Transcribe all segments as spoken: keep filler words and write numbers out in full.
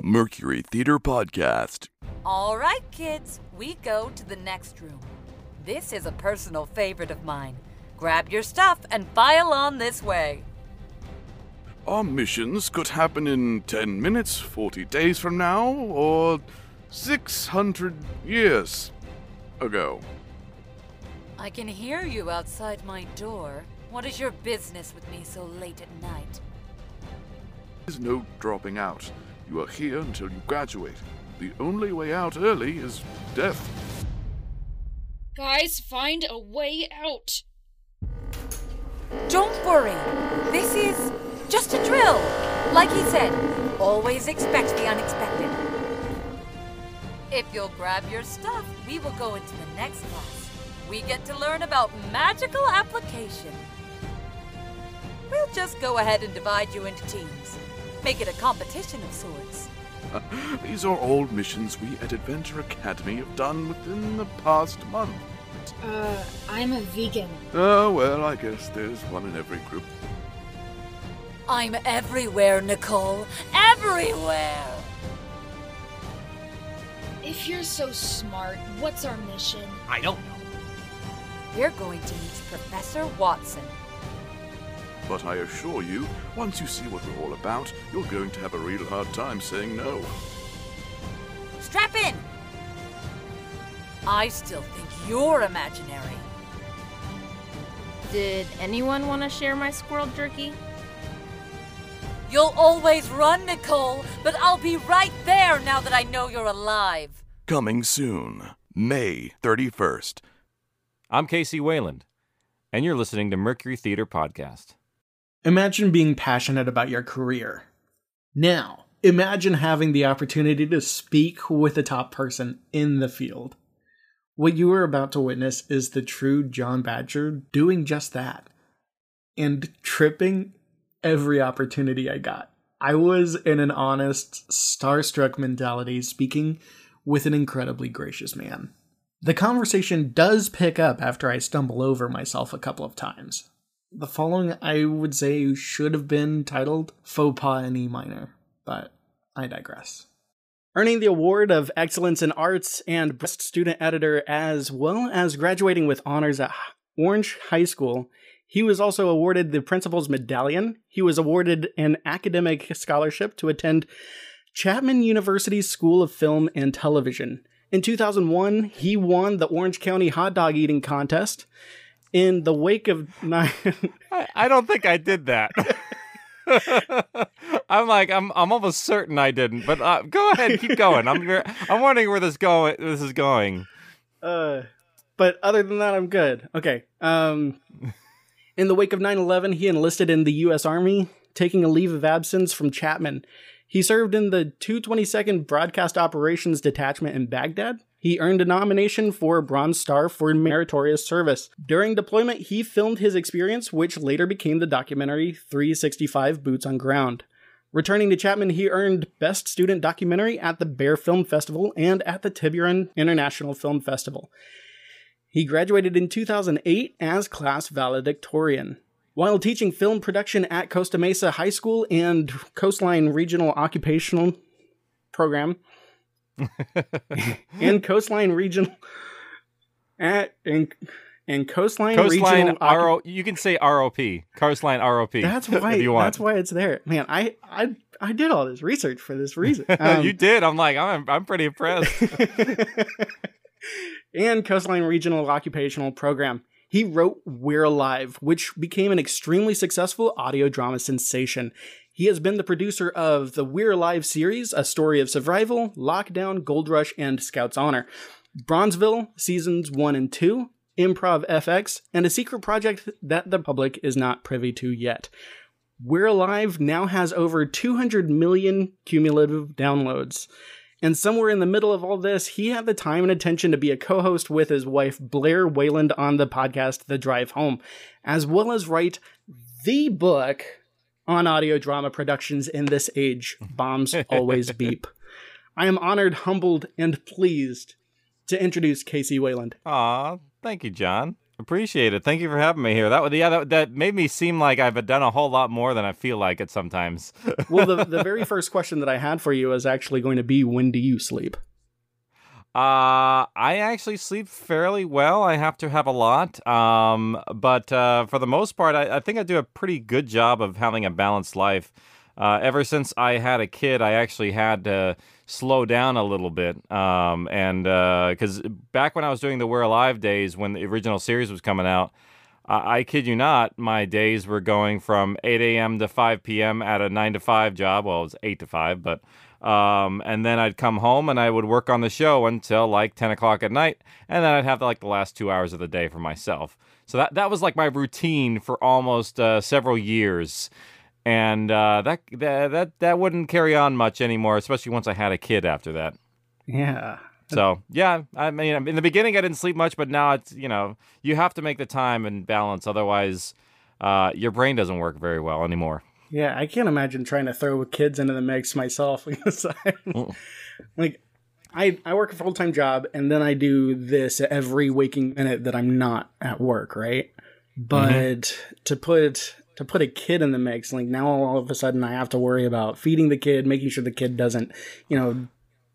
Mercury Theatre Podcast. All right, kids, we go to the next room. This is a personal favorite of mine. Grab your stuff and file on this way. Our missions could happen in ten minutes, forty days from now, or six hundred years ago. I can hear you outside my door. What is your business with me so late at night? There's no dropping out. You are here until you graduate. The only way out early is death. Guys, find a way out. Don't worry. This is just a drill. Like he said, always expect the unexpected. If you'll grab your stuff, we will go into the next class. We get to learn about magical application. We'll just go ahead and divide you into teams. Make it a competition of sorts. Uh, these are all missions we at Adventure Academy have done within the past month. Uh, I'm a vegan. Oh, well, I guess there's one in every group. I'm everywhere, Nicole. Everywhere! If you're so smart, what's our mission? I don't know. We're going to meet Professor Watson. But I assure you, once you see what we're all about, you're going to have a real hard time saying no. Strap in! I still think you're imaginary. Did anyone want to share my squirrel jerky? You'll always run, Nicole, but I'll be right there now that I know you're alive. Coming soon, May thirty-first. I'm K C Wayland, and you're listening to Mercury Theatre Podcast. Imagine being passionate about your career. Now, imagine having the opportunity to speak with a top person in the field. What you are about to witness is the true John Badger doing just that, and tripping every opportunity I got. I was in an honest, starstruck mentality, speaking with an incredibly gracious man. The conversation does pick up after I stumble over myself a couple of times. The following, I would say, should have been titled Faux Pas in E Minor, but I digress. Earning the award of Excellence in Arts and Best Student Editor, as well as graduating with honors at Orange High School, he was also awarded the Principal's Medallion. He was awarded an academic scholarship to attend Chapman University's School of Film and Television. In two thousand one, he won the Orange County Hot Dog Eating Contest. In the wake of nine, I, I don't think I did that. I'm like, I'm, I'm almost certain I didn't. But uh, go ahead, keep going. I'm, I'm wondering where this going. This is going. Uh, but other than that, I'm good. Okay. Um, in the wake of nine eleven, he enlisted in the U S Army, taking a leave of absence from Chapman. He served in the two twenty-second broadcast operations detachment in Baghdad. He earned a nomination for a Bronze Star for meritorious service. During deployment, he filmed his experience, which later became the documentary three sixty-five Boots on Ground. Returning to Chapman, he earned Best Student Documentary at the Bear Film Festival and at the Tiburon International Film Festival. He graduated in two thousand eight as class valedictorian. While teaching film production at Costa Mesa High School and Coastline Regional Occupational Program, and Coastline Regional at and and Coastline, Coastline Regional R O, you can say R O P, Coastline R O P. That's why. If you want. That's why it's there, man. I I I did all this research for this reason. Um, you did. I'm like I'm I'm pretty impressed. And Coastline Regional Occupational Program. He wrote We're Alive, which became an extremely successful audio drama sensation. He has been the producer of the We're Alive series, A Story of Survival, Lockdown, Gold Rush, and Scout's Honor, Bronzeville, Seasons one and two, Improv F X, and a secret project that the public is not privy to yet. We're Alive now has over two hundred million cumulative downloads. And somewhere in the middle of all this, he had the time and attention to be a co-host with his wife, Blair Wayland, on the podcast The Drive Home, as well as write the book on audio drama productions in this age, Bombs Always Beep. I am honored, humbled, and pleased to introduce K C Wayland. Aw, thank you, John. Appreciate it. Thank you for having me here. That would, yeah, that, that made me seem like I've done a whole lot more than I feel like it sometimes. Well, the, the very first question that I had for you is actually going to be, when do you sleep? Uh, I actually sleep fairly well. I have to have a lot. Um, but uh, for the most part, I, I think I do a pretty good job of having a balanced life. Uh, ever since I had a kid, I actually had to slow down a little bit. Um, and because uh, back when I was doing the We're Alive days, when the original series was coming out, uh, I kid you not, my days were going from eight a.m. to five p.m. at a nine to five job. Well, it was eight to five, but... Um, and then I'd come home and I would work on the show until like ten o'clock at night. And then I'd have like the last two hours of the day for myself. So that, that was like my routine for almost uh, several years. And uh, that, that, that, that wouldn't carry on much anymore, especially once I had a kid after that. Yeah. So, yeah, I mean, in the beginning I didn't sleep much, but now it's, you know, you have to make the time and balance. Otherwise, uh, your brain doesn't work very well anymore. Yeah, I can't imagine trying to throw kids into the mix myself. Like, I I work a full-time job, and then I do this every waking minute that I'm not at work, right? But mm-hmm. to put to put a kid in the mix, like, now all of a sudden I have to worry about feeding the kid, making sure the kid doesn't, you know,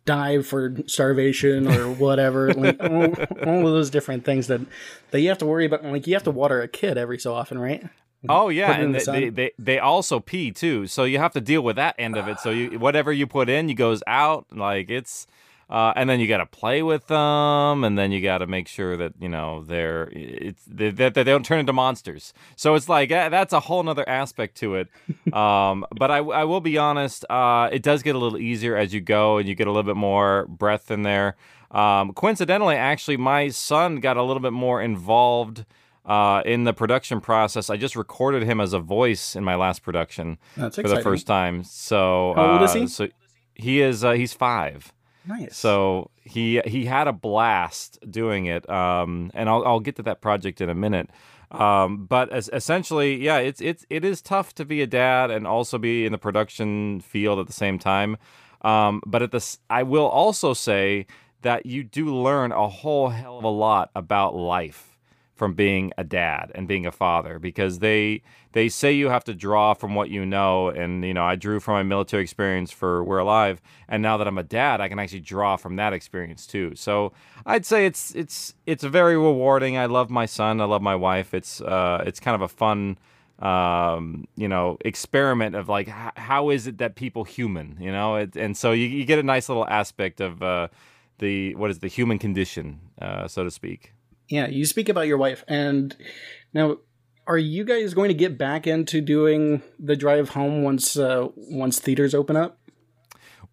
die for starvation or whatever. Like, all, all of those different things that, that you have to worry about. Like, you have to water a kid every so often, right? Oh yeah, and the they, they they also pee too, so you have to deal with that end of it. So you, whatever you put in, you goes out. Like it's, uh, and then you got to play with them, and then you got to make sure that you know they're it's that they, they don't turn into monsters. So it's like uh, that's a whole nother aspect to it. Um, but I I will be honest, uh, it does get a little easier as you go, and you get a little bit more breath in there. Um, coincidentally, actually, my son got a little bit more involved. Uh, in the production process, I just recorded him as a voice in my last production That's for exciting. the first time. So, how old uh, is he? So he is uh, he's five. Nice. So he he had a blast doing it, um, and I'll I'll get to that project in a minute. Um, but as, essentially, yeah, it's it's it is tough to be a dad and also be in the production field at the same time. Um, but at this, I will also say that you do learn a whole hell of a lot about life from being a dad and being a father, because they they say you have to draw from what you know. And, you know, I drew from my military experience for We're Alive. And now that I'm a dad, I can actually draw from that experience too. So I'd say it's it's it's very rewarding. I love my son. I love my wife. It's uh it's kind of a fun, um, you know, experiment of like, h- how is it that people human, you know? It, and so you, you get a nice little aspect of uh, the, what is the human condition, uh, so to speak. Yeah, you speak about your wife, and now, are you guys going to get back into doing the drive home once uh, once theaters open up?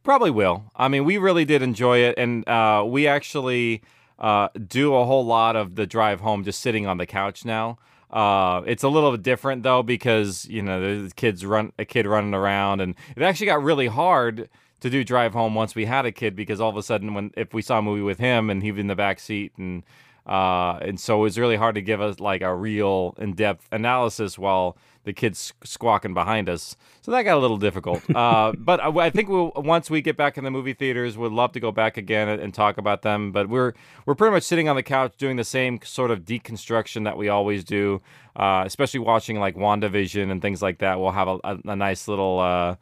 Probably will. I mean, we really did enjoy it, and uh, we actually uh, do a whole lot of the drive home just sitting on the couch now. Uh, it's a little different though, because you know there's kids run a kid running around, and it actually got really hard to do drive home once we had a kid, because all of a sudden when if we saw a movie with him and he was in the back seat and. Uh, and so it was really hard to give us like a real in-depth analysis while the kid's squawking behind us. So that got a little difficult. Uh, but I, I think we'll, once we get back in the movie theaters, we'd love to go back again and, and talk about them. But we're we're pretty much sitting on the couch doing the same sort of deconstruction that we always do, uh, especially watching like WandaVision and things like that. We'll have a, a, a nice little uh,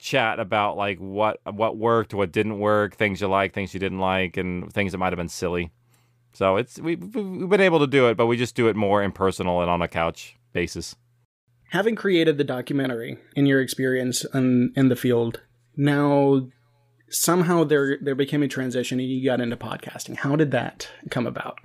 chat about like what what worked, what didn't work, things you like, things you didn't like, and things that might have been silly. So it's we, we've been able to do it, but we just do it more impersonal and on a couch basis. Having created the documentary in your experience in, in the field, now somehow there there became a transition and you got into podcasting. How did that come about?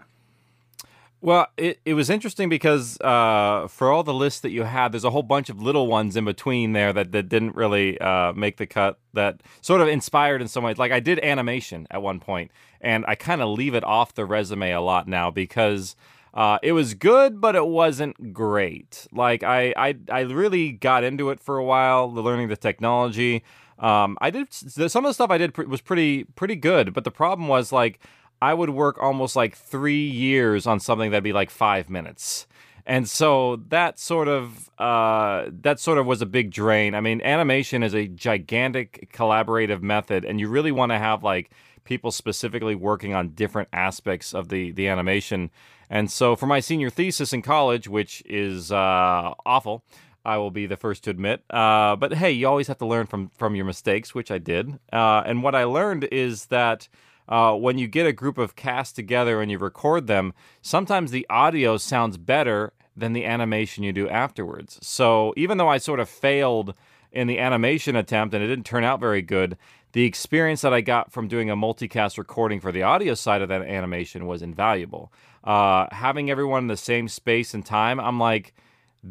Well, it, it was interesting because uh, for all the lists that you had, there's a whole bunch of little ones in between there that, that didn't really uh, make the cut that sort of inspired in some ways. Like I did animation at one point, and I kind of leave it off the resume a lot now because uh, it was good, but it wasn't great. Like I, I, I really got into it for a while, learning the technology. Um, I did some of the stuff I did was pretty pretty good, but the problem was like, I would work almost like three years on something that'd be like five minutes. And so that sort of uh, that sort of was a big drain. I mean, animation is a gigantic collaborative method, and you really want to have like people specifically working on different aspects of the the animation. And so for my senior thesis in college, which is uh, awful, I will be the first to admit. Uh, but hey, you always have to learn from from your mistakes, which I did. Uh, and what I learned is that Uh, when you get a group of cast together and you record them, sometimes the audio sounds better than the animation you do afterwards. So even though I sort of failed in the animation attempt and it didn't turn out very good, the experience that I got from doing a multicast recording for the audio side of that animation was invaluable. Uh, having everyone in the same space and time, I'm like,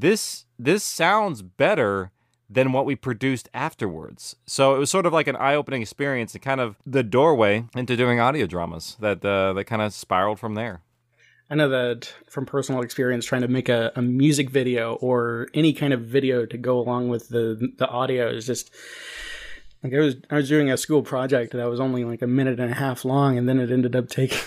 this this sounds better than what we produced afterwards. So it was sort of like an eye-opening experience and kind of the doorway into doing audio dramas that uh, that kind of spiraled from there. I know that from personal experience, trying to make a, a music video or any kind of video to go along with the the audio is just... Like I was, I was doing a school project that was only like a minute and a half long, and then it ended up taking...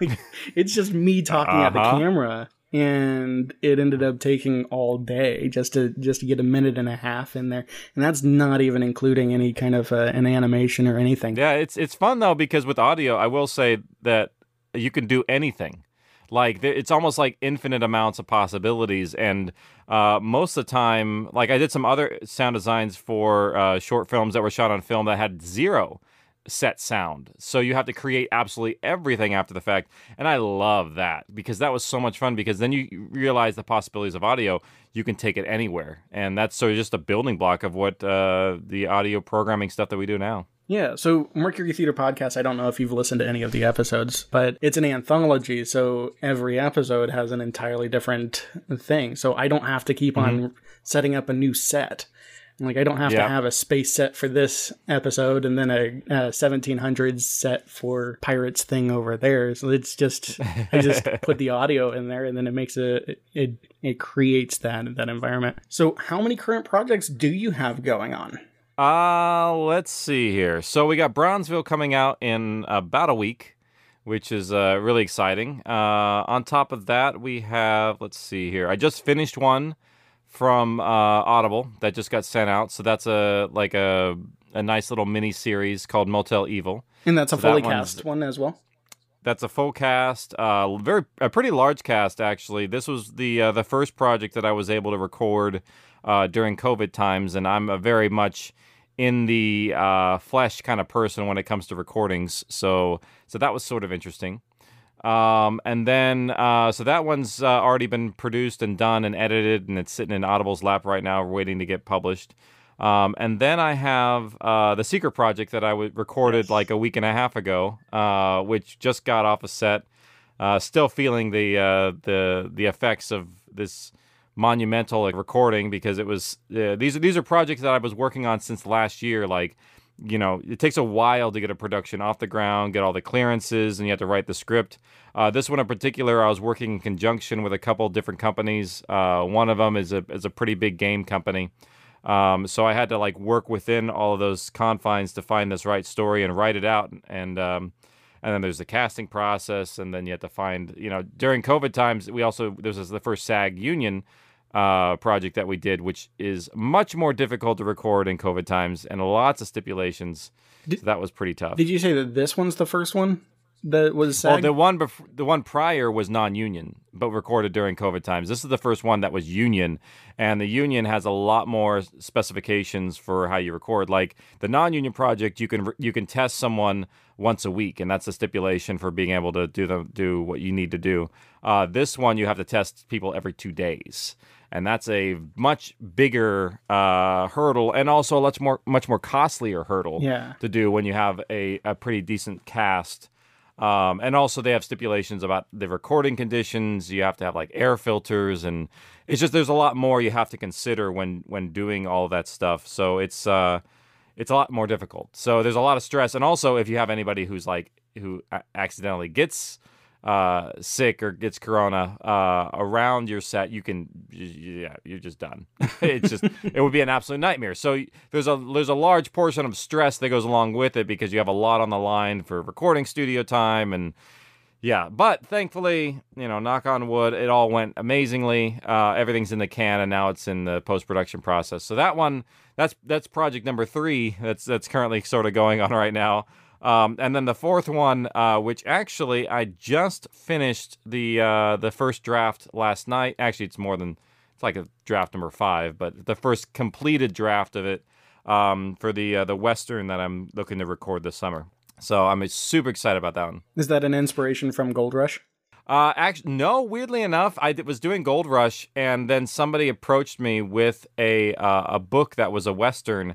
like, it's just me talking uh-huh. at the camera. And it ended up taking all day just to just to get a minute and a half in there, and that's not even including any kind of uh, an animation or anything. Yeah, it's it's fun though, because with audio, I will say that you can do anything. Like it's almost like infinite amounts of possibilities, and uh, most of the time, like I did some other sound designs for uh, short films that were shot on film that had zero set sound, so you have to create absolutely everything after the fact, and I love that because that was so much fun, because then you realize the possibilities of audio. You can take it anywhere, and that's so just a building block of what uh the audio programming stuff that we do now. Yeah, so Mercury Theatre Podcast, I don't know if you've listened to any of the episodes, but it's an anthology, so every episode has an entirely different thing, so I don't have to keep mm-hmm. on setting up a new set. Like, I don't have yeah. to have a space set for this episode and then a, a seventeen hundreds set for Pirates thing over there. So it's just, I just put the audio in there, and then it makes a, it, it creates that, that environment. So how many current projects do you have going on? Uh, let's see here. So we got Bronzeville coming out in about a week, which is uh, really exciting. Uh, on top of that, we have, let's see here. I just finished one from uh, Audible that just got sent out. So that's a like a a nice little mini series called Motel Evil. And that's a so fully that cast one as well. That's a full cast, uh, very a pretty large cast actually. This was the uh, the first project that I was able to record uh, during COVID times, and I'm a very much in the uh, flesh kind of person when it comes to recordings. So so that was sort of interesting. Um, and then, uh, so that one's uh, already been produced and done and edited, and it's sitting in Audible's lap right now, waiting to get published. Um, and then I have uh, the secret project that I w- recorded like a week and a half ago, uh, which just got off a set. Uh, still feeling the uh, the the effects of this monumental like, recording, because it was uh, these are these are projects that I was working on since last year, like. You know, it takes a while to get a production off the ground, get all the clearances, and you have to write the script. Uh, this one in particular, I was working in conjunction with a couple different companies. Uh, one of them is a is a pretty big game company. Um, so I had to, like, work within all of those confines to find this right story and write it out. And um, and then there's the casting process, and then you have to find, you know, during COVID times, we also, this was the first SAG union Uh, project that we did, which is much more difficult to record in COVID times and lots of stipulations. Did, so that was pretty tough. Did you say that this one's the first one that was SAG? Well, the one bef- the one prior was non-union, but recorded during COVID times. This is the first one that was union, and the union has a lot more specifications for how you record. Like the non-union project, you can re- you can test someone once a week, and that's a stipulation for being able to do the do what you need to do. Uh, this one, you have to test people every two days. And that's a much bigger uh, hurdle, and also a much more much more costlier hurdle yeah. to do when you have a, a pretty decent cast. Um, and also they have stipulations about the recording conditions. You have to have like air filters, and it's just there's a lot more you have to consider when when doing all that stuff. So it's uh, it's a lot more difficult. So there's a lot of stress, and also if you have anybody who's like who accidentally gets uh sick or gets corona uh around your set, you can yeah you're just done. It's just it would be an absolute nightmare. So there's a there's a large portion of stress that goes along with it, because you have a lot on the line for recording studio time and Yeah, but thankfully, you know, knock on wood, it all went amazingly. Uh, everything's in the can, and now it's in the post-production process. So that one, that's that's project number three that's that's currently sort of going on right now. Um, and then the fourth one, uh, which actually I just finished the uh, the first draft last night. Actually, it's more than, it's like a draft number five, but the first completed draft of it um, for the uh, the Western that I'm looking to record this summer. So I'm super excited about that one. Is that an inspiration from Gold Rush? Uh, actually, no. Weirdly enough, I was doing Gold Rush, and then somebody approached me with a uh, a book that was a Western,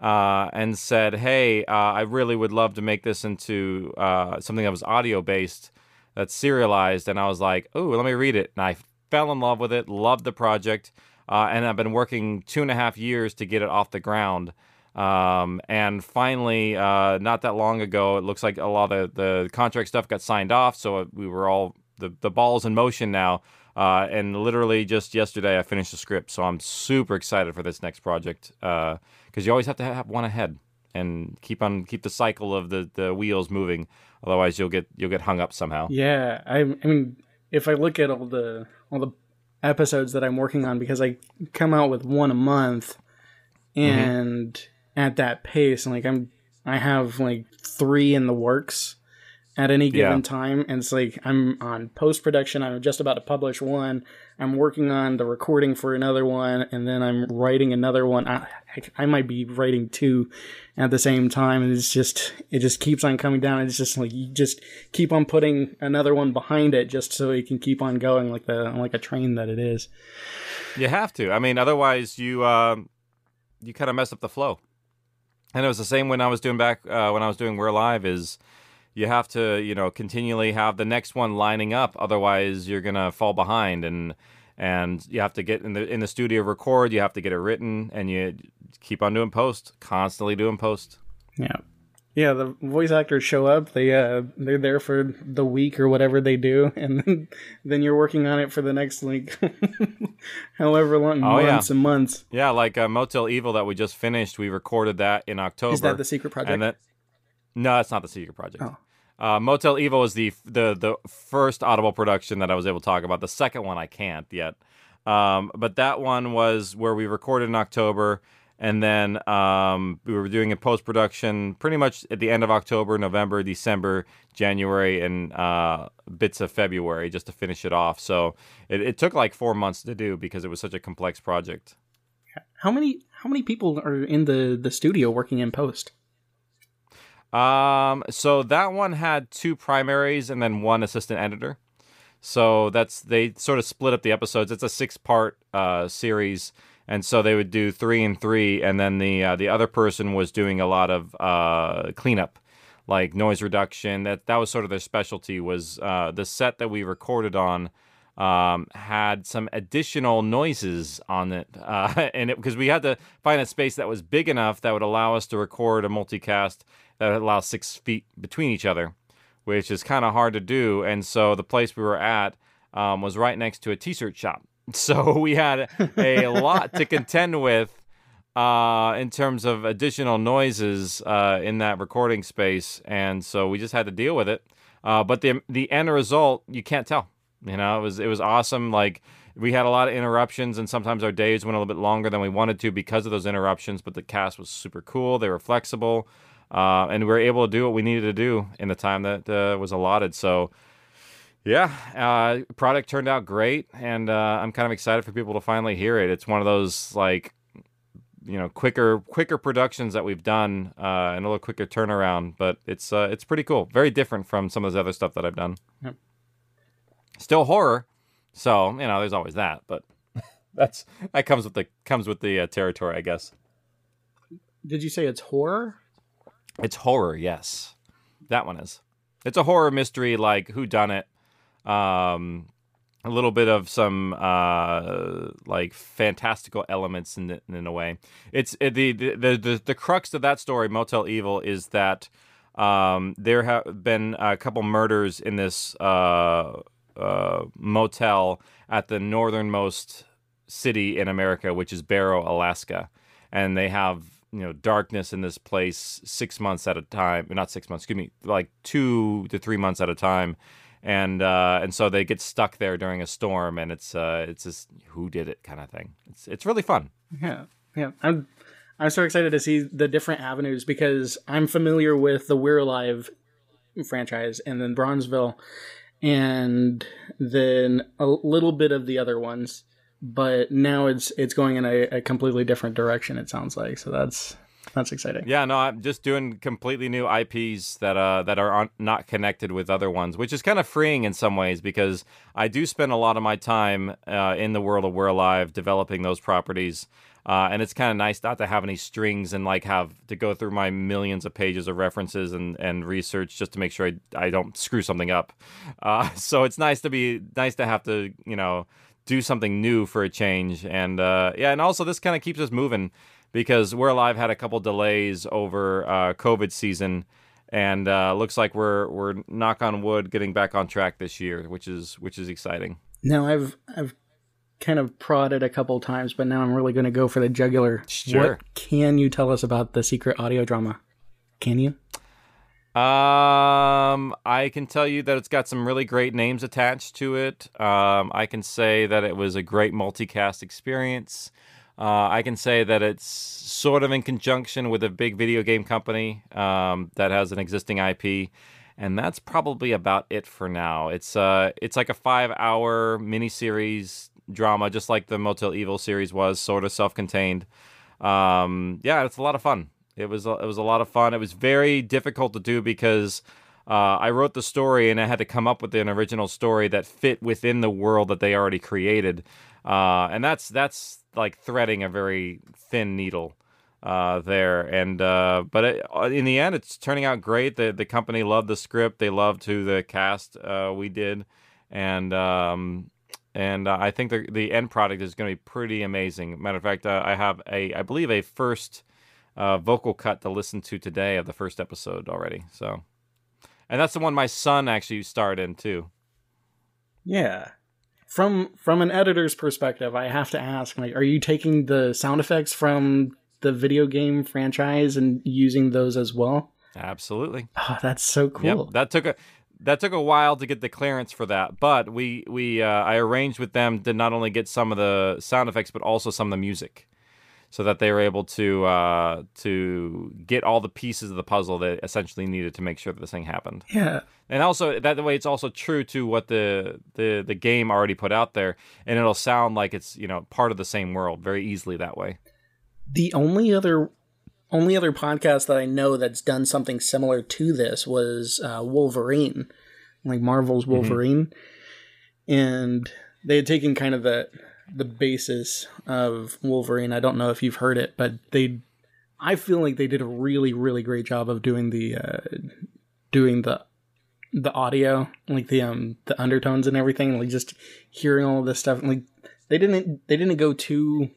uh, and said, "Hey, uh, I really would love to make this into uh, something that was audio based, that's serialized." And I was like, "Oh, let me read it." And I fell in love with it. Loved the project, uh, and I've been working two and a half years to get it off the ground. Um, and finally, uh, not that long ago, it looks like a lot of the, the contract stuff got signed off. So we were all the, the ball's in motion now. Uh, and literally just yesterday I finished the script. So I'm super excited for this next project. Uh, cause you always have to have one ahead and keep on, keep the cycle of the, the wheels moving. Otherwise you'll get, you'll get hung up somehow. Yeah. I, I mean, if I look at all the, all the episodes that I'm working on, because I come out with one a month and mm-hmm. at that pace, and like I'm I have like three in the works at any given yeah. time, and it's like I'm on post-production, I'm just about to publish one, I'm working on the recording for another one, and then I'm writing another one. I, I might be writing two at the same time, and it's just it just keeps on coming down. It's just like you just keep on putting another one behind it just so it can keep on going like the like a train that it is. You have to. I mean, otherwise you uh, you kind of mess up the flow. And it was the same when I was doing back uh, when I was doing We're Alive. Is you have to you know continually have the next one lining up, otherwise you're gonna fall behind, and and you have to get in the in the studio record, you have to get it written, and you keep on doing post, constantly doing post. Yeah, yeah. The voice actors show up, they uh they're there for the week or whatever they do, and then, then you're working on it for the next like however long, oh, months yeah. and months. Yeah, like uh, Motel Evil that we just finished. We recorded that in October. Is that the secret project? And that, no, that's not the secret project. Oh. Uh, Motel Evil is the, the the first Audible production that I was able to talk about. The second one I can't yet. Um, but that one was where we recorded in October, and then um, we were doing a post-production pretty much at the end of October, November, December, January, and uh, bits of February just to finish it off. So it, it took like four months to do because it was such a complex project. How many how many people are in the, the studio working in post? Um, so that one had two primaries and then one assistant editor. So that's they sort of split up the episodes. It's a six-part uh, series. And so they would do three and three, and then the uh, the other person was doing a lot of uh, cleanup, like noise reduction. That that was sort of their specialty. Was uh, the set that we recorded on um, had some additional noises on it, uh, and because we had to find a space that was big enough that would allow us to record a multicast that would allow six feet between each other, which is kind of hard to do. And so the place we were at um, was right next to a t-shirt shop. So we had a lot to contend with uh, in terms of additional noises uh, in that recording space, and so we just had to deal with it. Uh, but the the end result, you can't tell. You know, it was it was awesome. Like we had a lot of interruptions, and sometimes our days went a little bit longer than we wanted to because of those interruptions. But the cast was super cool. They were flexible, uh, and we were able to do what we needed to do in the time that uh, was allotted. So. Yeah, uh, product turned out great, and uh, I'm kind of excited for people to finally hear it. It's one of those like, you know, quicker, quicker productions that we've done, uh, and a little quicker turnaround. But it's uh, it's pretty cool. Very different from some of this other stuff that I've done. Yep. Still horror, so you know, there's always that. But that's that comes with the comes with the uh, territory, I guess. Did you say it's horror? It's horror, yes. That one is. It's a horror mystery, like whodunit. Um, a little bit of some uh, like fantastical elements in the, in a way. It's it, the, the the the crux of that story, Motel Evil, is that um, there have been a couple murders in this uh, uh, motel at the northernmost city in America, which is Barrow, Alaska, and they have you know darkness in this place six months at a time. Not six months, excuse me, like two to three months at a time. and uh, and so they get stuck there during a storm, and it's uh, it's this who did it kind of thing. It's it's really fun. Yeah, yeah. I'm I'm so excited to see the different avenues, because I'm familiar with the We're Alive franchise, and then Bronzeville, and then a little bit of the other ones. But now it's it's going in a, a completely different direction, it sounds like. So that's that's exciting. Yeah, no, I'm just doing completely new I Ps that uh that are on, not connected with other ones, which is kind of freeing in some ways, because I do spend a lot of my time uh, in the world of We're Alive developing those properties. Uh, and it's kind of nice not to have any strings and like have to go through my millions of pages of references and, and research just to make sure I, I don't screw something up. Uh, so it's nice to be nice to have to, you know, do something new for a change. And uh, yeah, and also this kind of keeps us moving, because We're Alive had a couple delays over uh, COVID season, and uh, looks like we're we're knock on wood getting back on track this year, which is which is exciting. Now I've I've kind of prodded a couple times, but now I'm really going to go for the jugular. Sure. What can you tell us about the secret audio drama? Can you? Um, I can tell you that it's got some really great names attached to it. Um, I can say that it was a great multicast experience. Uh, I can say that it's sort of in conjunction with a big video game company um, that has an existing I P, and that's probably about it for now. It's uh, it's like a five-hour miniseries drama, just like the Motel Evil series was, sort of self-contained. Um, yeah, it's a lot of fun. It was it was a lot of fun. It was very difficult to do, because uh, I wrote the story and I had to come up with an original story that fit within the world that they already created, uh, and that's that's like threading a very thin needle uh, there. And uh, but it, in the end, it's turning out great. The the company loved the script. They loved who the cast uh, we did, and um, and uh, I think the the end product is going to be pretty amazing. Matter of fact, uh, I have a I believe a first. Uh, vocal cut to listen to today of the first episode already. So, and that's the one my son actually starred in too. Yeah, from from an editor's perspective, I have to ask: like, are you taking the sound effects from the video game franchise and using those as well? Absolutely. Oh, that's so cool. Yep. That took a that took a while to get the clearance for that, but we we uh, I arranged with them to not only get some of the sound effects but also some of the music, so that they were able to uh, to get all the pieces of the puzzle that essentially needed to make sure that this thing happened. Yeah, and also that way it's also true to what the the the game already put out there, and it'll sound like it's, you know, part of the same world very easily that way. The only other only other podcast that I know that's done something similar to this was uh, Wolverine, like Marvel's Wolverine, mm-hmm. and they had taken kind of the. the basis of Wolverine. I don't know if you've heard it, but they, I feel like they did a really, really great job of doing the, uh, doing the, the audio, like the, um, the undertones and everything, like just hearing all of this stuff. And like, they didn't, they didn't go too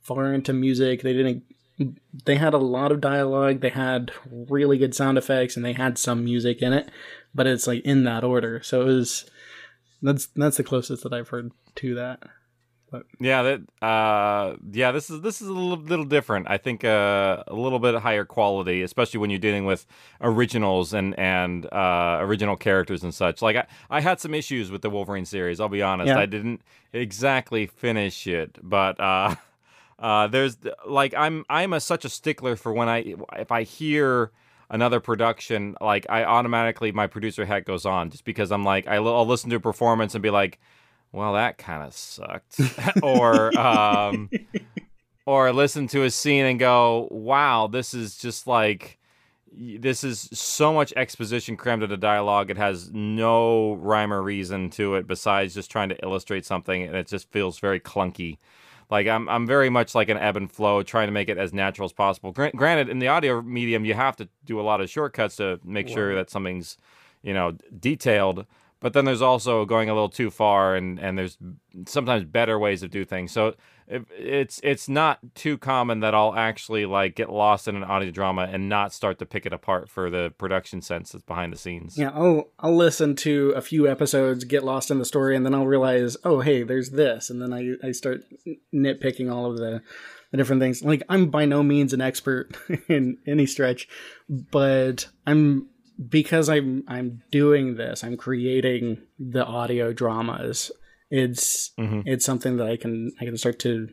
far into music. They didn't, they had a lot of dialogue. They had really good sound effects, and they had some music in it, but it's like in that order. So it was, that's, that's the closest that I've heard to that. But. Yeah, that uh, yeah, this is this is a little, little different. I think uh, a little bit higher quality, especially when you're dealing with originals and and uh, original characters and such. Like I, I had some issues with the Wolverine series. I'll be honest, yeah. I didn't exactly finish it, but uh, uh, there's like I'm I'm a, such a stickler for when I if I hear another production, like I automatically my producer hat goes on, just because I'm like I, I'll listen to a performance and be like, well, that kind of sucked. or um, or listen to a scene and go, wow, this is just like, this is so much exposition crammed into dialogue. It has no rhyme or reason to it besides just trying to illustrate something, and it just feels very clunky. Like I'm, I'm very much like an ebb and flow, trying to make it as natural as possible. Gr- granted, in the audio medium, you have to do a lot of shortcuts to make Whoa. sure that something's, you know, detailed. But then there's also going a little too far, and, and there's sometimes better ways to do things. So it, it's it's not too common that I'll actually like get lost in an audio drama and not start to pick it apart for the production sense that's behind the scenes. Yeah, I'll, I'll listen to a few episodes, get lost in the story, and then I'll realize, oh, hey, there's this. And then I, I start nitpicking all of the, the different things. Like, I'm by no means an expert in any stretch, but I'm because I'm I'm doing this, I'm creating the audio dramas. It's mm-hmm. it's something that I can I can start to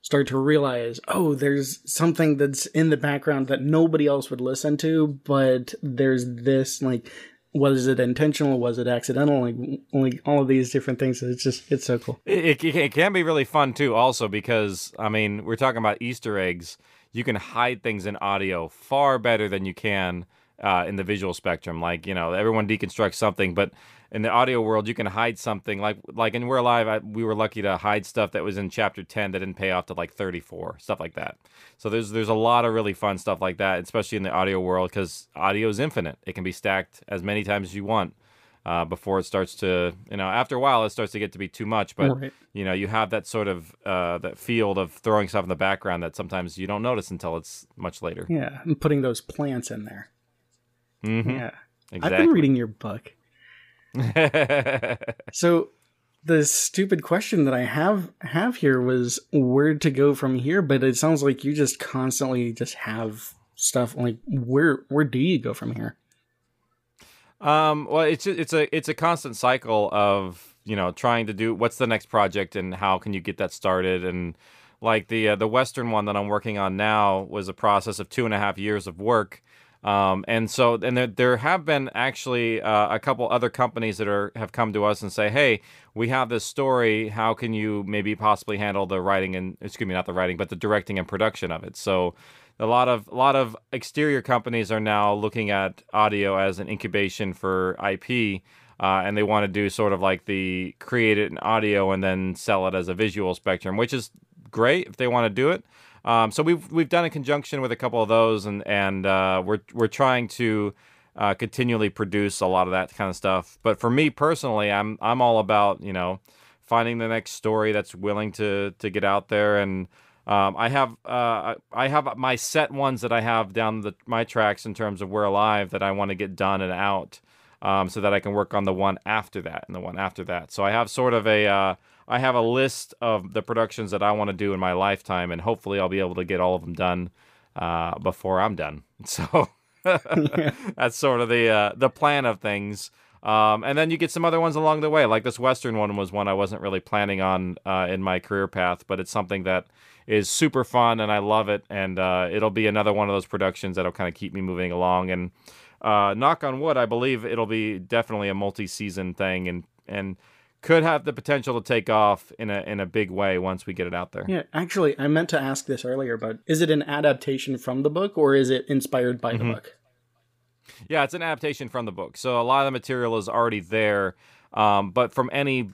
start to realize, oh, there's something that's in the background that nobody else would listen to, but there's this, like, was it intentional? Was it accidental? Like, like all of these different things. It's just, it's so cool. It, it, it can be really fun too, also, because, I mean, we're talking about Easter eggs. You can hide things in audio far better than you can uh, in the visual spectrum. Like, you know, everyone deconstructs something, but in the audio world, you can hide something. Like, like in We're Alive, I, we were lucky to hide stuff that was in Chapter ten that didn't pay off to like thirty-four, stuff like that. So there's there's a lot of really fun stuff like that, especially in the audio world, because audio is infinite. It can be stacked as many times as you want uh, before it starts to, you know, after a while, it starts to get to be too much. But, right. you know, you have that sort of, uh, that field of throwing stuff in the background that sometimes you don't notice until it's much later. Yeah, and putting those plants in there. Mm-hmm. Yeah, exactly. I've been reading your book. So the stupid question that I have have here was where to go from here, but it sounds like you just constantly just have stuff. Like, where where do you go from here? Um well, it's it's a it's a constant cycle of, you know, trying to do what's the next project and how can you get that started. And like the uh, the Western one that I'm working on now was a process of two and a half years of work. Um, and so, and there, there have been actually uh, a couple other companies that are have come to us and say, "Hey, we have this story. How can you maybe possibly handle the writing and excuse me, not the writing, but the directing and production of it?" So, a lot of a lot of exterior companies are now looking at audio as an incubation for I P, uh, and they want to do sort of like the create it in audio and then sell it as a visual spectrum, which is great if they want to do it. Um, so we've we've done in conjunction with a couple of those, and and uh, we're we're trying to uh, continually produce a lot of that kind of stuff. But for me personally, I'm I'm all about, you know, finding the next story that's willing to to get out there. And um, I have uh, I have my set ones that I have down the my tracks in terms of We're Alive that I want to get done and out, um, so that I can work on the one after that and the one after that. So I have sort of a uh, I have a list of the productions that I want to do in my lifetime, and hopefully I'll be able to get all of them done uh, before I'm done. So yeah. That's sort of the uh, the plan of things. Um, and then you get some other ones along the way, like this Western one was one I wasn't really planning on uh, in my career path, but it's something that is super fun, and I love it. And uh, it'll be another one of those productions that'll kind of keep me moving along. And uh, knock on wood, I believe it'll be definitely a multi-season thing, and and. could have the potential to take off in a in a big way once we get it out there. Yeah, actually, I meant to ask this earlier, but is it an adaptation from the book, or is it inspired by mm-hmm. the book? Yeah, it's an adaptation from the book. So a lot of the material is already there, um, but from any,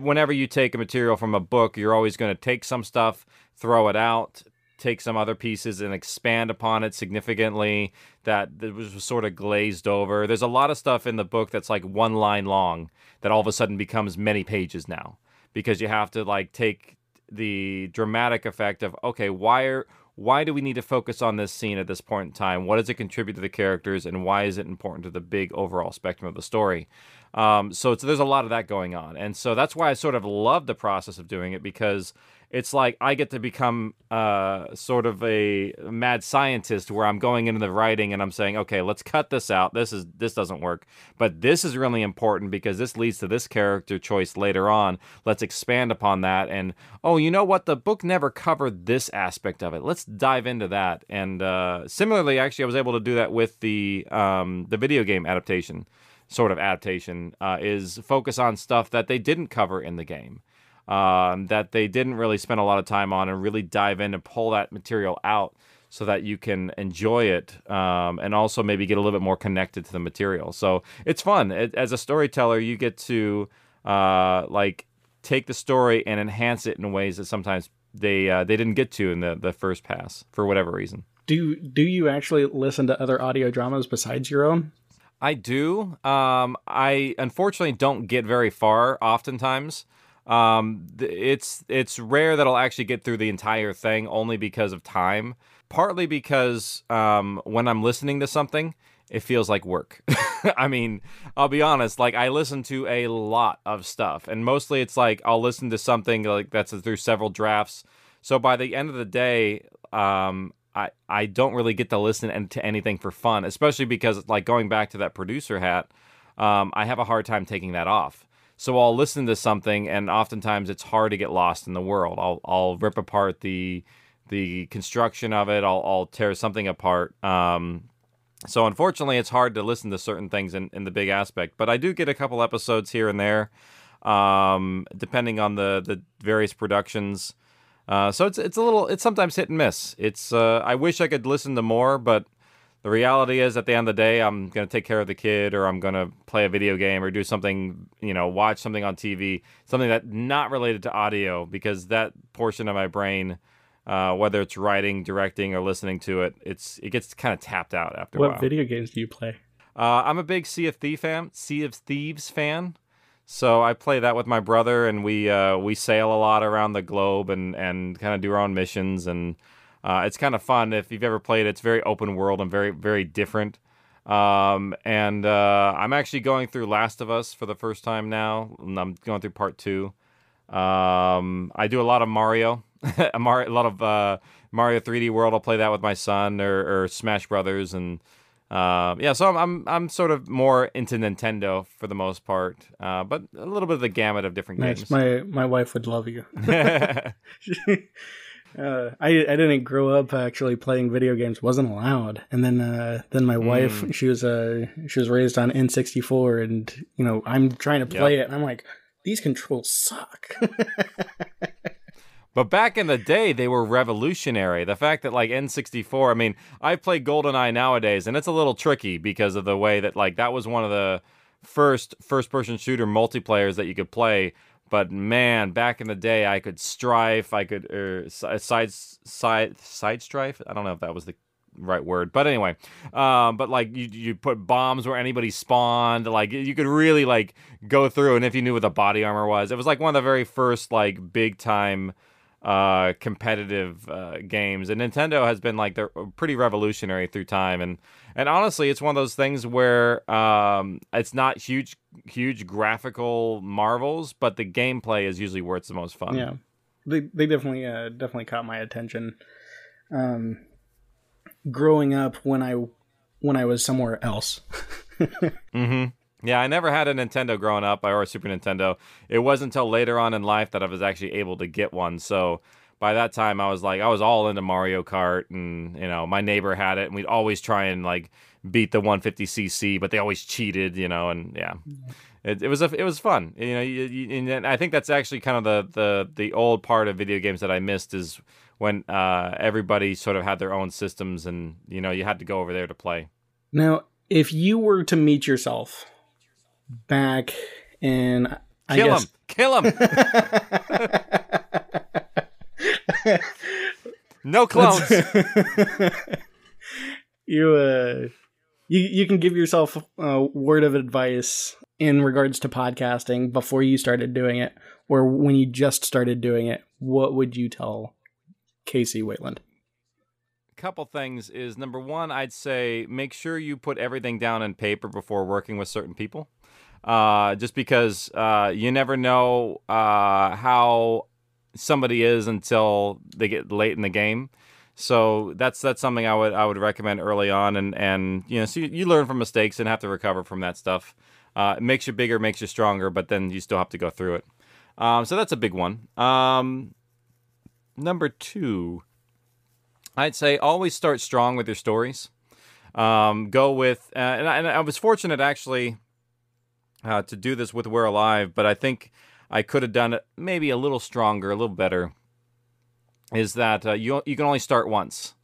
whenever you take a material from a book, you're always going to take some stuff, throw it out, take some other pieces and expand upon it significantly that was sort of glazed over. There's a lot of stuff in the book that's like one line long that all of a sudden becomes many pages now, because you have to like take the dramatic effect of, okay, why are, why do we need to focus on this scene at this point in time? What does it contribute to the characters, and why is it important to the big overall spectrum of the story? Um, so it's, there's a lot of that going on. And so that's why I sort of love the process of doing it, because it's like I get to become uh, sort of a mad scientist where I'm going into the writing and I'm saying, okay, let's cut this out. This is this doesn't work. But this is really important because this leads to this character choice later on. Let's expand upon that. And, oh, you know what? The book never covered this aspect of it. Let's dive into that. And uh, similarly, actually, I was able to do that with the um, the video game adaptation, sort of adaptation, uh, is focus on stuff that they didn't cover in the game. Um, that they didn't really spend a lot of time on, and really dive in and pull that material out so that you can enjoy it, um, and also maybe get a little bit more connected to the material. So it's fun. It, as a storyteller, you get to uh, like take the story and enhance it in ways that sometimes they uh, they didn't get to in the, the first pass for whatever reason. Do do you actually listen to other audio dramas besides your own? I do. Um, I unfortunately don't get very far oftentimes. Um, it's, it's rare that I'll actually get through the entire thing, only because of time, partly because, um, when I'm listening to something, it feels like work. I mean, I'll be honest, like I listen to a lot of stuff, and mostly it's like, I'll listen to something like that's through several drafts. So by the end of the day, um, I, I don't really get to listen to anything for fun, especially because, like, going back to that producer hat, um, I have a hard time taking that off. So I'll listen to something, and oftentimes it's hard to get lost in the world. I'll I'll rip apart the the construction of it. I'll I'll tear something apart. Um, so unfortunately, it's hard to listen to certain things in, in the big aspect. But I do get a couple episodes here and there, um, depending on the the various productions. Uh, so it's it's a little it's sometimes hit and miss. It's uh, I wish I could listen to more, but the reality is at the end of the day, I'm gonna take care of the kid, or I'm gonna play a video game, or do something, you know, watch something on T V, something that's not related to audio, because that portion of my brain, uh, whether it's writing, directing, or listening to it, it's it gets kind of tapped out after. What a while. Video games do you play? Uh, I'm a big Sea of Thieves fan. Sea of Thieves fan. So I play that with my brother, and we uh, we sail a lot around the globe, and, and kind of do our own missions, and uh, it's kind of fun. If you've ever played it, it's very open world and very, very different. Um, and uh, I'm actually going through Last of Us for the first time now, and I'm going through part two. Um, I do a lot of Mario, a, Mar- a lot of uh, Mario three D World. I'll play that with my son, or, or Smash Brothers, and. Uh, yeah, so I'm, I'm I'm sort of more into Nintendo for the most part, uh, but a little bit of the gamut of different nice. games. My my wife would love you. uh, I I didn't grow up actually playing video games; wasn't allowed. And then uh, then my mm. wife, she was uh, she was raised on N sixty-four, and you know I'm trying to play yep. it, and I'm like, these controls suck. But back in the day, they were revolutionary. The fact that, like, N sixty-four, I mean, I play GoldenEye nowadays, and it's a little tricky because of the way that, like, that was one of the first first-person shooter multiplayers that you could play. But, man, back in the day, I could strife, I could, er, side, side, side strife? I don't know if that was the right word. But anyway, um, but, like, you you put bombs where anybody spawned. Like, you could really, like, go through, and if you knew what the body armor was, it was, like, one of the very first, like, big-time uh competitive uh games, and Nintendo has been like they're pretty revolutionary through time, and and honestly it's one of those things where um it's not huge huge graphical marvels, but the gameplay is usually where it's the most fun. Yeah, they they definitely uh definitely caught my attention um growing up when i when i was somewhere else. Mm-hmm. Yeah, I never had a Nintendo growing up, or a Super Nintendo. It wasn't until later on in life that I was actually able to get one. So by that time, I was like, I was all into Mario Kart, and you know, my neighbor had it, and we'd always try and like beat the one fifty c c, but they always cheated, you know. And yeah, it, it was a, it was fun, you know. You, you, and I think that's actually kind of the, the the old part of video games that I missed is when uh, everybody sort of had their own systems, and you know, you had to go over there to play. Now, if you were to meet yourself back in, I kill guess... him, kill him. No clones. you, uh, you you can give yourself a word of advice in regards to podcasting before you started doing it, or when you just started doing it. What would you tell K C Wayland? Couple things is, number one, I'd say make sure you put everything down in paper before working with certain people, uh, just because uh, you never know uh, how somebody is until they get late in the game. So that's that's something I would I would recommend early on, and and you know, so you, you learn from mistakes and have to recover from that stuff. Uh, it makes you bigger, makes you stronger, but then you still have to go through it. Um, so that's a big one. Um, number two, I'd say always start strong with your stories. Um, go with, uh, and, I, and I was fortunate actually uh, to do this with We're Alive, but I think I could have done it maybe a little stronger, a little better, is that uh, you you can only start once.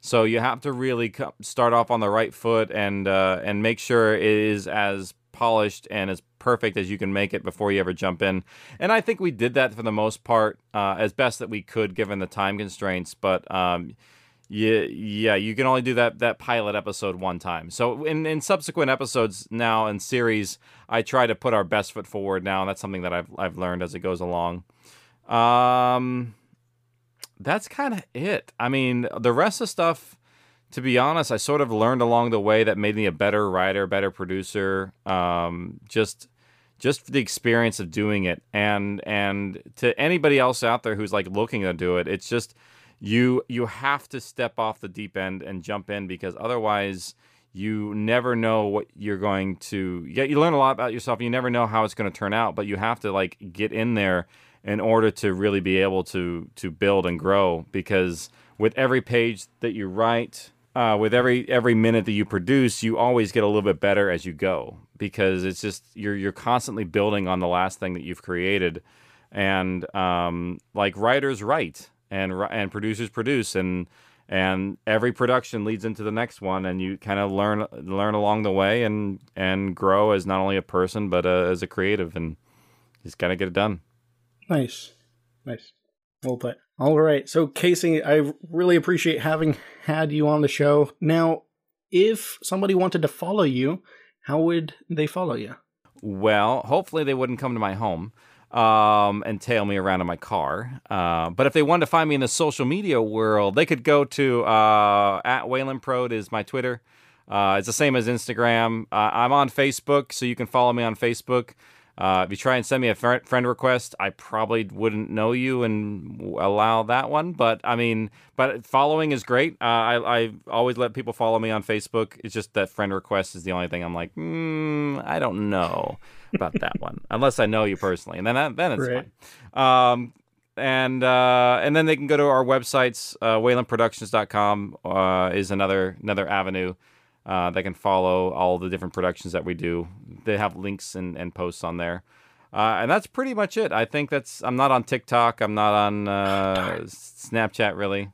So you have to really co- start off on the right foot, and uh, and make sure it is as polished and as perfect as you can make it before you ever jump in. And I think we did that for the most part, uh, as best that we could given the time constraints. But um, yeah, yeah, you can only do that that pilot episode one time. So in, in subsequent episodes now and series, I try to put our best foot forward now. And that's something that I've I've learned as it goes along. Um, that's kind of it. I mean, the rest of stuff, to be honest, I sort of learned along the way that made me a better writer, better producer. Um, just just the experience of doing it. And and to anybody else out there who's like looking to do it, it's just you you have to step off the deep end and jump in, because otherwise you never know what you're going to get. You learn a lot about yourself. You never know how it's going to turn out, but you have to like get in there in order to really be able to to build and grow, because with every page that you write, uh, with every every minute that you produce, you always get a little bit better as you go, because it's just you're you're constantly building on the last thing that you've created. And um, like writers write and and producers produce, and and every production leads into the next one, and you kind of learn learn along the way and and grow as not only a person but uh, as a creative, and just kind of get it done. Nice, nice, well put. All right, so Casey, I really appreciate having had you on the show. Now, if somebody wanted to follow you, how would they follow you? Well, hopefully they wouldn't come to my home um, and tail me around in my car. Uh, but if they wanted to find me in the social media world, they could go to uh, at WaylandProd is my Twitter. Uh, it's the same as Instagram. Uh, I'm on Facebook, so you can follow me on Facebook. Uh, if you try and send me a fr- friend request, I probably wouldn't know you and allow that one. But I mean, but following is great. Uh, I, I always let people follow me on Facebook. It's just that friend request is the only thing I'm like, mm, I don't know about that one, unless I know you personally, and then I, then it's right. fine. Um, and uh, and then they can go to our websites. Uh, Wayland Productions dot com uh, is another another avenue. Uh, they can follow all the different productions that we do. They have links and, and posts on there. Uh, and that's pretty much it. I think that's, I'm not on TikTok. I'm not on uh, Snapchat, really.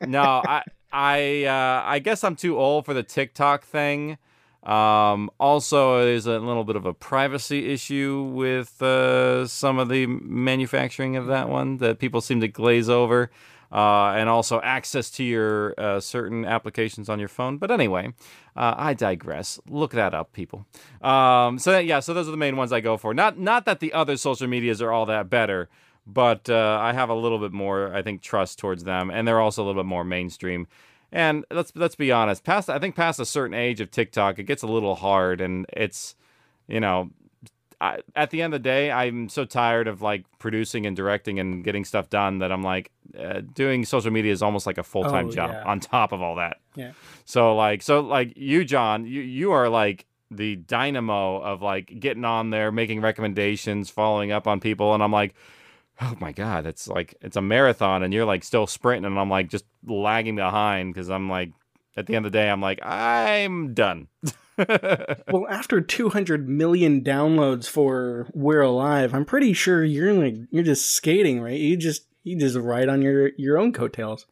No, I I, uh, I guess I'm too old for the TikTok thing. Um, also, there's a little bit of a privacy issue with uh, some of the manufacturing of that one that people seem to glaze over. Uh, and also access to your uh, certain applications on your phone. But anyway, uh, I digress. Look that up, people. Um, so that, yeah, so those are the main ones I go for. Not not that the other social medias are all that better, but uh, I have a little bit more, I think, trust towards them, and they're also a little bit more mainstream. And let's let's be honest. Past I think past a certain age of TikTok, it gets a little hard, and it's, you know. I, at the end of the day, I'm so tired of like producing and directing and getting stuff done that I'm like uh, doing social media is almost like a full-time oh, job yeah. on top of all that. Yeah. So like, so like you, John, you, you are like the dynamo of like getting on there, making recommendations, following up on people. And I'm like, oh my God, it's like, it's a marathon and you're like still sprinting. And I'm like just lagging behind. Cause I'm like, at the end of the day, I'm like, I'm done. Well, after two hundred million downloads for We're Alive, I'm pretty sure you're like you're just skating, right? You just you just ride on your, your own coattails.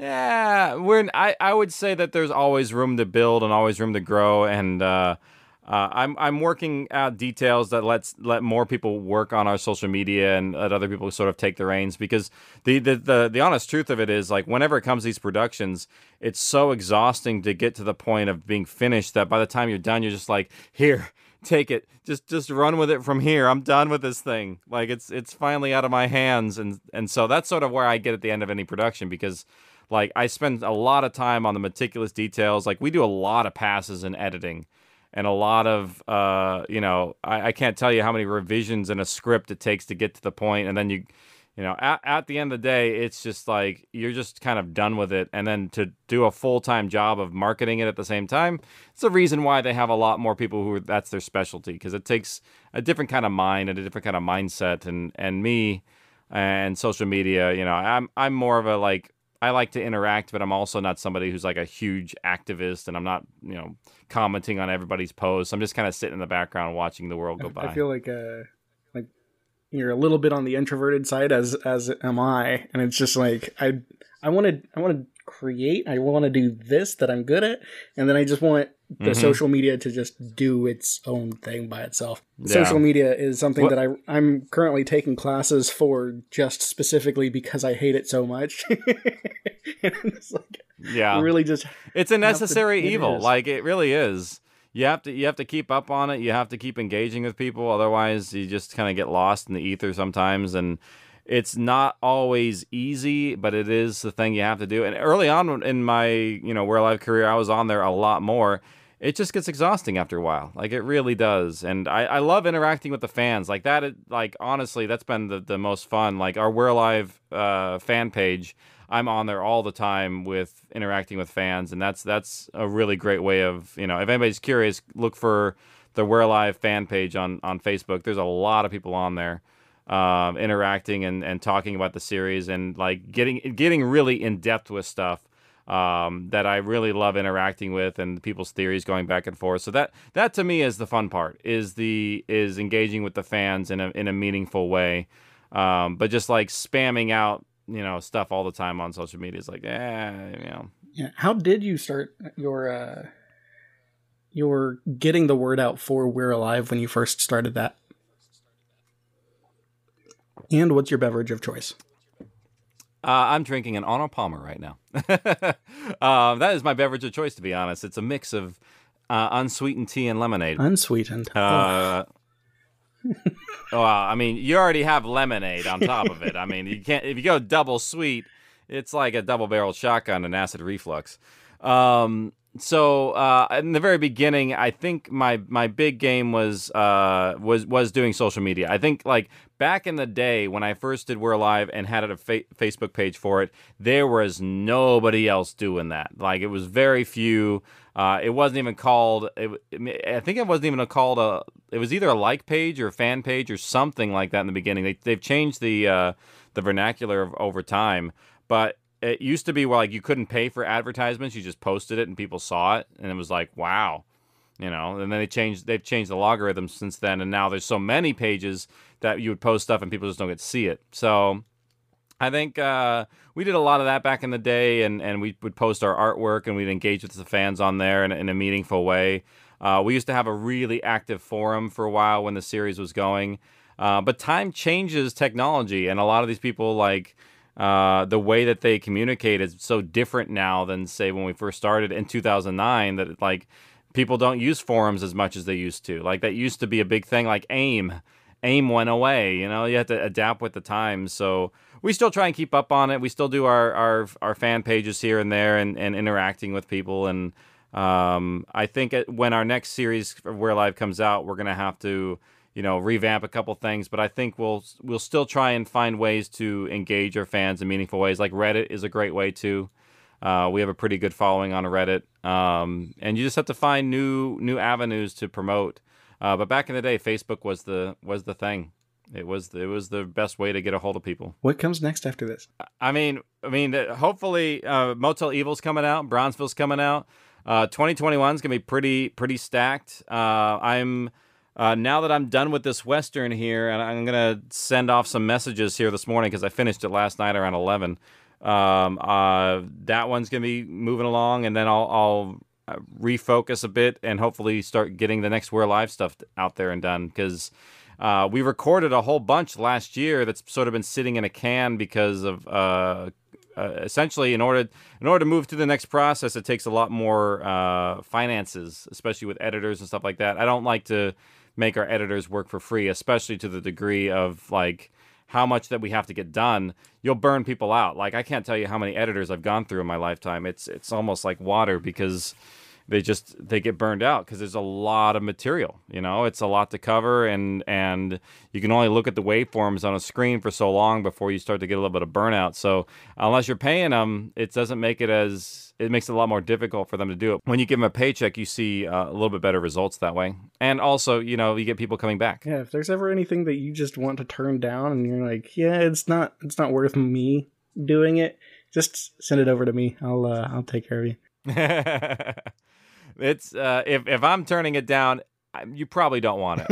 Yeah, we're. I, I would say that there's always room to build and always room to grow, and uh, uh, I'm I'm working out details that lets let more people work on our social media and let other people sort of take the reins, because the the the, the honest truth of it is like whenever it comes to these productions, it's so exhausting to get to the point of being finished that by the time you're done, you're just like, here, take it. Just just run with it from here. I'm done with this thing. Like it's it's finally out of my hands. And and so that's sort of where I get at the end of any production, because like I spend a lot of time on the meticulous details. Like we do a lot of passes in editing and a lot of uh, you know, I, I can't tell you how many revisions in a script it takes to get to the point, and then you You know, at, at the end of the day, it's just like you're just kind of done with it. And then to do a full-time job of marketing it at the same time, it's the reason why they have a lot more people who are, that's their specialty, because it takes a different kind of mind and a different kind of mindset. And, and me and social media, you know, I'm I'm more of a like I like to interact, but I'm also not somebody who's like a huge activist, and I'm not, you know, commenting on everybody's posts. I'm just kind of sitting in the background watching the world go by. I feel like a. You're a little bit on the introverted side, as as am I, and it's just like I I want to I want to create, I want to do this that I'm good at, and then I just want the mm-hmm. social media to just do its own thing by itself. Yeah. Social media is something what? that I I'm currently taking classes for just specifically because I hate it so much. And it's like, yeah, really just it's a necessary to, evil, it like it really is. You have to you have to keep up on it. You have to keep engaging with people. Otherwise, you just kind of get lost in the ether sometimes. And it's not always easy, but it is the thing you have to do. And early on in my, you know, We're Alive career, I was on there a lot more. it just gets exhausting after a while. Like, it really does. And I, I love interacting with the fans. Like, that, like, honestly, that's been the, the most fun. Like, our We're Alive uh, fan page, I'm on there all the time with interacting with fans. And that's that's a really great way of, you know, if anybody's curious, look for the We're Alive fan page on, on Facebook. There's a lot of people on there. Um, interacting and, and talking about the series and like getting getting really in depth with stuff um, that I really love interacting with, and people's theories going back and forth. So that that to me is the fun part, is the is engaging with the fans in a in a meaningful way. Um, but just like spamming out you know stuff all the time on social media is like eh, you know. Yeah. How did you start your uh, your getting the word out for We're Alive when you first started that? And what's your beverage of choice? Uh, I'm drinking an Arnold Palmer right now. uh, that is my beverage of choice, to be honest. It's a mix of uh, unsweetened tea and lemonade. Unsweetened. Uh, well, I mean, you already have lemonade on top of it. I mean, you can't if you go double sweet, it's like a double-barreled shotgun and acid reflux. Um, so uh, in the very beginning, I think my my big game was uh, was was doing social media. I think like. Back in the day when I first did We're Alive and had a fa- Facebook page for it, there was nobody else doing that. Like, it was very few. Uh, it wasn't even called, it, it, I think it wasn't even a called, a, it was either a like page or a fan page or something like that in the beginning. They, they've changed the uh, the vernacular over time, but it used to be where like you couldn't pay for advertisements. You just posted it and people saw it, and it was like, wow. You know, and then they changed, they've changed the logarithm since then, and now there's so many pages that you would post stuff and people just don't get to see it. So I think uh, we did a lot of that back in the day, and, and we would post our artwork and we'd engage with the fans on there in, in a meaningful way. Uh, we used to have a really active forum for a while when the series was going. Uh, but time changes technology, and a lot of these people, like, Uh, the way that they communicate is so different now than, say, when we first started in two thousand nine, that, like, people don't use forums as much as they used to. Like, that used to be a big thing. Like, AIM. AIM went away. You know, you have to adapt with the times. So we still try and keep up on it. We still do our our, our fan pages here and there, and, and interacting with people. And um, I think when our next series, We're Alive, comes out, we're going to have to, you know, revamp a couple things. But I think we'll we'll still try and find ways to engage our fans in meaningful ways. Like, Reddit is a great way to. Uh, we have a pretty good following on Reddit, um, and you just have to find new new avenues to promote. Uh, but back in the day, Facebook was the was the thing. It was it was the best way to get a hold of people. What comes next after this? I mean, I mean, hopefully, uh, Motel Evil's coming out, Bronzeville's coming out. Uh, twenty twenty-one's gonna be pretty pretty stacked. Uh, I'm uh, now that I'm done with this Western here, and I'm gonna send off some messages here this morning because I finished it last night around eleven. Um, uh, that one's going to be moving along, and then I'll, I'll refocus a bit and hopefully start getting the next We're Alive stuff out there and done. Cause, uh, we recorded a whole bunch last year that's sort of been sitting in a can because of, uh, uh essentially in order, in order to move to the next process, it takes a lot more, uh, finances, especially with editors and stuff like that. I don't like to make our editors work for free, especially to the degree of like, how much that we have to get done. You'll burn people out. Like, I can't tell you how many editors I've gone through in my lifetime. It's it's almost like water, because they just they get burned out because there's a lot of material. You know, it's a lot to cover, and and you can only look at the waveforms on a screen for so long before you start to get a little bit of burnout. So unless you're paying them, it doesn't make it as it makes it a lot more difficult for them to do it. When you give them a paycheck, you see uh, a little bit better results that way, and also you know you get people coming back. Yeah, if there's ever anything that you just want to turn down and you're like, yeah, it's not it's not worth me doing it, just send it over to me. I'll uh, I'll take care of you. It's uh, if if I'm turning it down, you probably don't want it.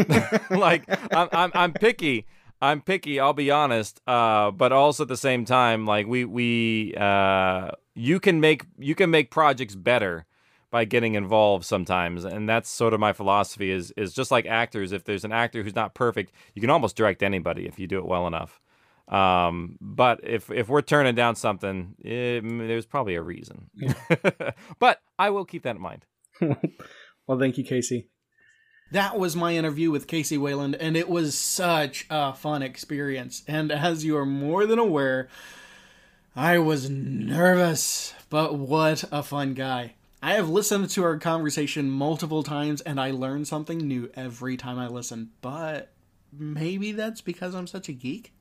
Like I'm, I'm I'm picky. I'm picky. I'll be honest. Uh, but also at the same time, like we we uh, you can make you can make projects better by getting involved sometimes, and that's sort of my philosophy. Is is just like actors. If there's an actor who's not perfect, you can almost direct anybody if you do it well enough. Um, but if, if we're turning down something, it, there's probably a reason. Yeah. But I will keep that in mind. Well, thank you, K C. That was my interview with K C Wayland, and it was such a fun experience. And as you are more than aware, I was nervous, but what a fun guy. I have listened to our conversation multiple times, and I learn something new every time I listen, but maybe that's because I'm such a geek?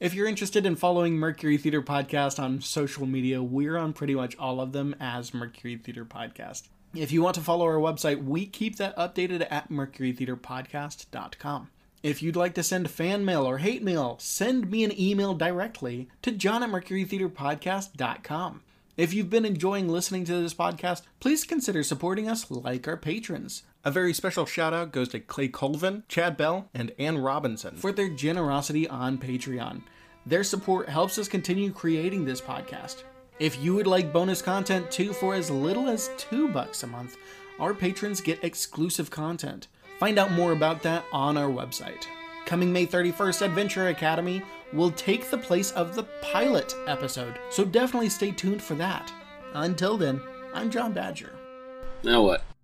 If you're interested in following Mercury Theatre Podcast on social media, we're on pretty much all of them as Mercury Theatre Podcast. If you want to follow our website, we keep that updated at mercury theatre podcast dot com. If you'd like to send fan mail or hate mail, send me an email directly to john at mercury theatre podcast dot com. If you've been enjoying listening to this podcast, please consider supporting us like our patrons. A very special shout out goes to Clay Colvin, Chad Bell, and Ann Robinson for their generosity on Patreon. Their support helps us continue creating this podcast. If you would like bonus content too for as little as two bucks a month, our patrons get exclusive content. Find out more about that on our website. Coming May thirty-first, Adventure Academy will take the place of the pilot episode, so definitely stay tuned for that. Until then, I'm John Badger. Now what?